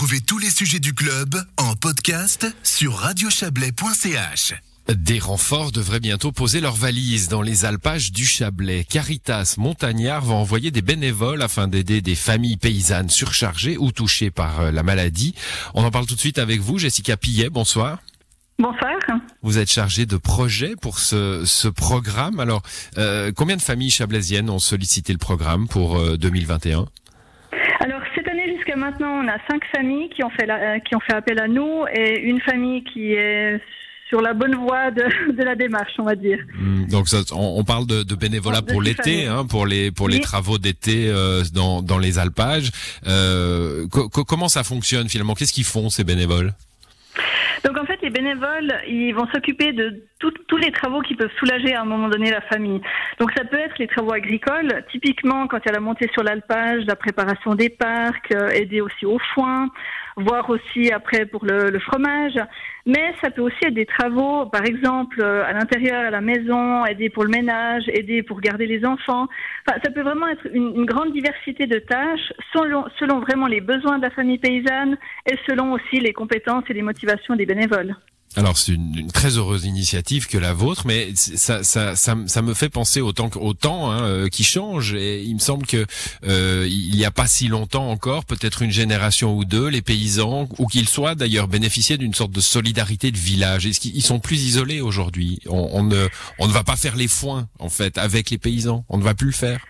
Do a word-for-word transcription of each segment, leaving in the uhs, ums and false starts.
Retrouvez tous les sujets du club en podcast sur radio chablais point c h. Des renforts devraient bientôt poser leurs valises dans les alpages du Chablais. Caritas Montagnard va envoyer des bénévoles afin d'aider des familles paysannes surchargées ou touchées par la maladie. On en parle tout de suite avec vous, Jessica Pillet, bonsoir. Bonsoir. Vous êtes chargée de projet pour ce, ce programme. Alors, euh, combien de familles chablaisiennes ont sollicité le programme pour euh, deux mille vingt et un ? Alors, cette année jusqu'à maintenant, on a cinq familles qui ont fait, la, euh, qui ont fait appel à nous et une famille qui est sur la bonne voie de, de la démarche, on va dire. Donc, ça, on, on parle de, de bénévolat pour l'été, hein, pour les pour oui. les travaux d'été euh, dans dans les alpages. Euh, co- comment ça fonctionne finalement ? Qu'est-ce qu'ils font ces bénévoles ? Donc en fait, les bénévoles, ils vont s'occuper de tout, tous les travaux qui peuvent soulager à un moment donné la famille. Donc ça peut être les travaux agricoles, typiquement quand il y a la montée sur l'alpage, la préparation des parcs, euh, aider aussi au foin, voire aussi après pour le, le fromage. Mais ça peut aussi être des travaux, par exemple euh, à l'intérieur, à la maison, aider pour le ménage, aider pour garder les enfants. Enfin, ça peut vraiment être une, une grande diversité de tâches selon, selon vraiment les besoins de la famille paysanne et selon aussi les compétences et les motivations des bénévoles. Alors c'est une, une très heureuse initiative que la vôtre, mais ça, ça, ça, ça me fait penser au temps, au temps hein, qui change. Et il me semble que euh, il n'y a pas si longtemps encore, peut-être une génération ou deux, les paysans, où qu'ils soient d'ailleurs, bénéficiaient d'une sorte de solidarité de village. Est-ce qu'ils sont plus isolés aujourd'hui ? On, on ne, on ne va pas faire les foins en fait avec les paysans. On ne va plus le faire.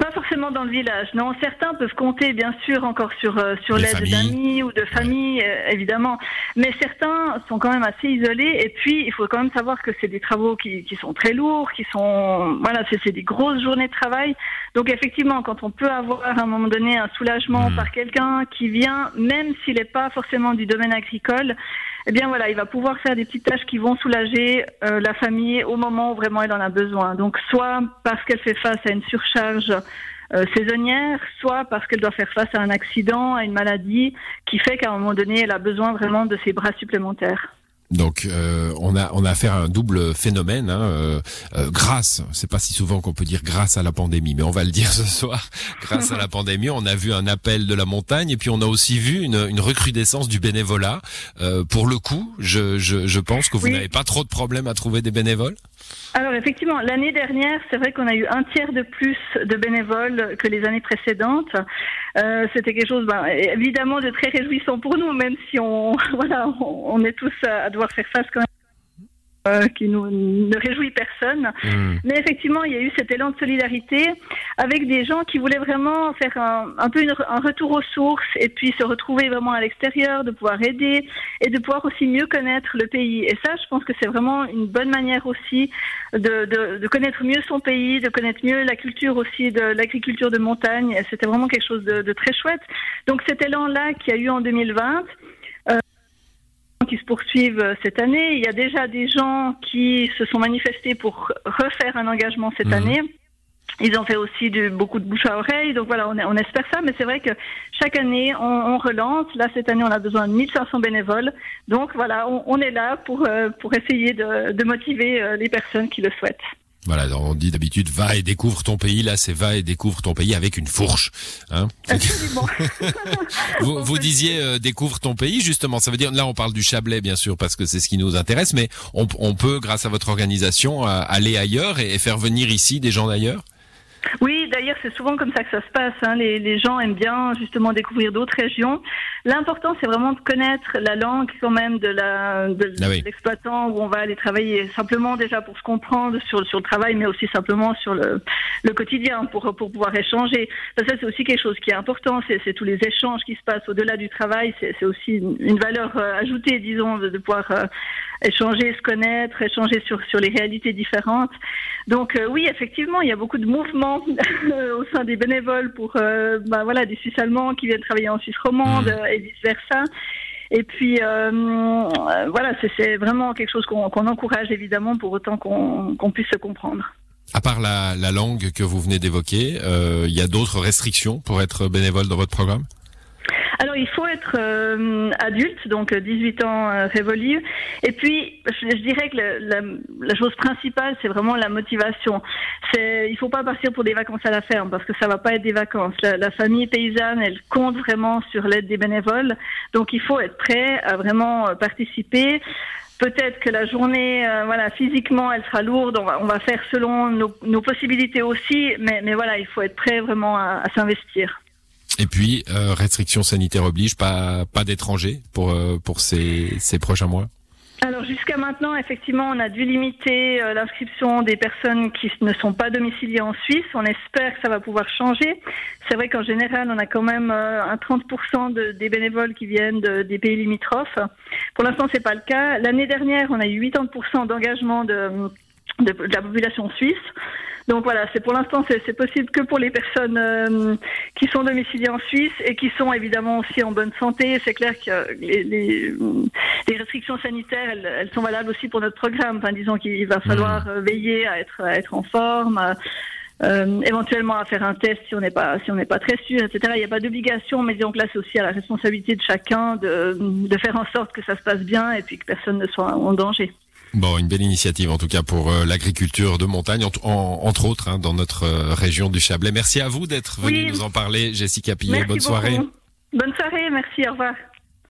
Pas forcément dans le village, non. Certains peuvent compter, bien sûr, encore sur euh, sur l'aide d'amis ou de familles, euh, évidemment. Mais certains sont quand même assez isolés. Et puis, il faut quand même savoir que c'est des travaux qui qui sont très lourds, qui sont voilà, c'est c'est des grosses journées de travail. Donc, effectivement, quand on peut avoir à un moment donné un soulagement mmh. par quelqu'un qui vient, même s'il n'est pas forcément du domaine agricole, eh bien voilà, il va pouvoir faire des petites tâches qui vont soulager euh, la famille au moment où vraiment elle en a besoin. Donc, soit parce qu'elle fait face à une surcharge Euh, saisonnière, soit parce qu'elle doit faire face à un accident, à une maladie qui fait qu'à un moment donné, elle a besoin vraiment de ses bras supplémentaires. Donc euh, on a on a affaire à un double phénomène hein, euh, euh, grâce, c'est pas si souvent qu'on peut dire grâce à la pandémie, mais on va le dire ce soir, grâce à la pandémie, on a vu un appel de la montagne et puis on a aussi vu une, une recrudescence du bénévolat. Euh, pour le coup, je, je, je pense que vous oui. n'avez pas trop de problèmes à trouver des bénévoles. Alors effectivement, l'année dernière, c'est vrai qu'on a eu un tiers de plus de bénévoles que les années précédentes. Euh, c'était quelque chose, ben, évidemment, de très réjouissant pour nous, même si on, voilà, on, on est tous à devoir faire face quand même. Euh, qui nous, ne réjouit personne. Mmh. Mais effectivement, il y a eu cet élan de solidarité avec des gens qui voulaient vraiment faire un, un peu une, un retour aux sources et puis se retrouver vraiment à l'extérieur, de pouvoir aider et de pouvoir aussi mieux connaître le pays. Et ça, je pense que c'est vraiment une bonne manière aussi de, de, de connaître mieux son pays, de connaître mieux la culture aussi de l'agriculture de montagne. Et c'était vraiment quelque chose de, de très chouette. Donc cet élan-là qu'il y a eu en deux mille vingt, qui se poursuivent cette année. Il y a déjà des gens qui se sont manifestés pour refaire un engagement cette mmh. année. Ils ont fait aussi du, beaucoup de bouche à oreille. Donc voilà, on, on espère ça. Mais c'est vrai que chaque année, on, on relance. Là, cette année, on a besoin de mille cinq cents bénévoles. Donc voilà, on, on est là pour, euh, pour essayer de, de motiver euh, les personnes qui le souhaitent. Voilà, on dit d'habitude, va et découvre ton pays. Là, c'est va et découvre ton pays avec une fourche. Hein ? Absolument. vous, vous disiez euh, découvre ton pays, justement. Ça veut dire, là, on parle du Chablais, bien sûr, parce que c'est ce qui nous intéresse. Mais on, on peut, grâce à votre organisation, aller ailleurs et faire venir ici des gens d'ailleurs ? Oui, d'ailleurs, c'est souvent comme ça que ça se passe. Hein. Les, les gens aiment bien justement découvrir d'autres régions. L'important, c'est vraiment de connaître la langue quand même de, la, de ah oui. l'exploitant où on va aller travailler, simplement déjà pour se comprendre sur, sur le travail, mais aussi simplement sur le, le quotidien pour, pour pouvoir échanger. Parce que ça, c'est aussi quelque chose qui est important. C'est, c'est tous les échanges qui se passent au-delà du travail. C'est, c'est aussi une, une valeur euh, ajoutée, disons, de, de pouvoir euh, échanger, se connaître, échanger sur, sur les réalités différentes. Donc euh, oui, effectivement, il y a beaucoup de mouvements au sein des bénévoles pour euh, bah, voilà, des Suisses allemands qui viennent travailler en Suisse romande mmh. et vice-versa. Et puis, euh, euh, voilà, c'est, c'est vraiment quelque chose qu'on, qu'on encourage évidemment pour autant qu'on, qu'on puisse se comprendre. À part la, la langue que vous venez d'évoquer, euh, il y a d'autres restrictions pour être bénévole dans votre programme ? Alors, il faut être euh, adulte, donc dix-huit ans euh, révolus. Et puis, je, je dirais que le, la, la chose principale, c'est vraiment la motivation. C'est, il ne faut pas partir pour des vacances à la ferme, parce que ça ne va pas être des vacances. La, la famille paysanne, elle compte vraiment sur l'aide des bénévoles. Donc, il faut être prêt à vraiment participer. Peut-être que la journée, euh, voilà, physiquement, elle sera lourde. On va, on va faire selon nos, nos possibilités aussi. Mais, mais voilà, il faut être prêt vraiment à, à s'investir. Et puis, euh, restrictions sanitaires obligent, pas, pas d'étrangers pour, euh, pour ces, ces prochains mois? Alors, jusqu'à maintenant, effectivement, on a dû limiter euh, l'inscription des personnes qui ne sont pas domiciliées en Suisse. On espère que ça va pouvoir changer. C'est vrai qu'en général, on a quand même euh, un trente pour cent de, des bénévoles qui viennent de, des pays limitrophes. Pour l'instant, c'est pas le cas. L'année dernière, on a eu quatre-vingt-dix pour cent d'engagement de, de, de la population suisse. Donc voilà, c'est pour l'instant, c'est, c'est possible que pour les personnes euh, qui sont domiciliées en Suisse et qui sont évidemment aussi en bonne santé. C'est clair que les, les, les restrictions sanitaires, elles, elles sont valables aussi pour notre programme. Enfin, disons qu'il va falloir mmh. veiller à être, à être en forme, à, euh, éventuellement à faire un test si on n'est pas, si on n'est pas très sûr, et cetera. Il n'y a pas d'obligation, mais disons que là, c'est aussi à la responsabilité de chacun de, de faire en sorte que ça se passe bien et puis que personne ne soit en danger. Bon, une belle initiative en tout cas pour euh, l'agriculture de montagne, en, en, entre autres hein, dans notre euh, région du Chablais. Merci à vous d'être venue oui. nous en parler, Jessica Pillet. Bonne beaucoup. soirée. Bonne soirée, merci, au revoir.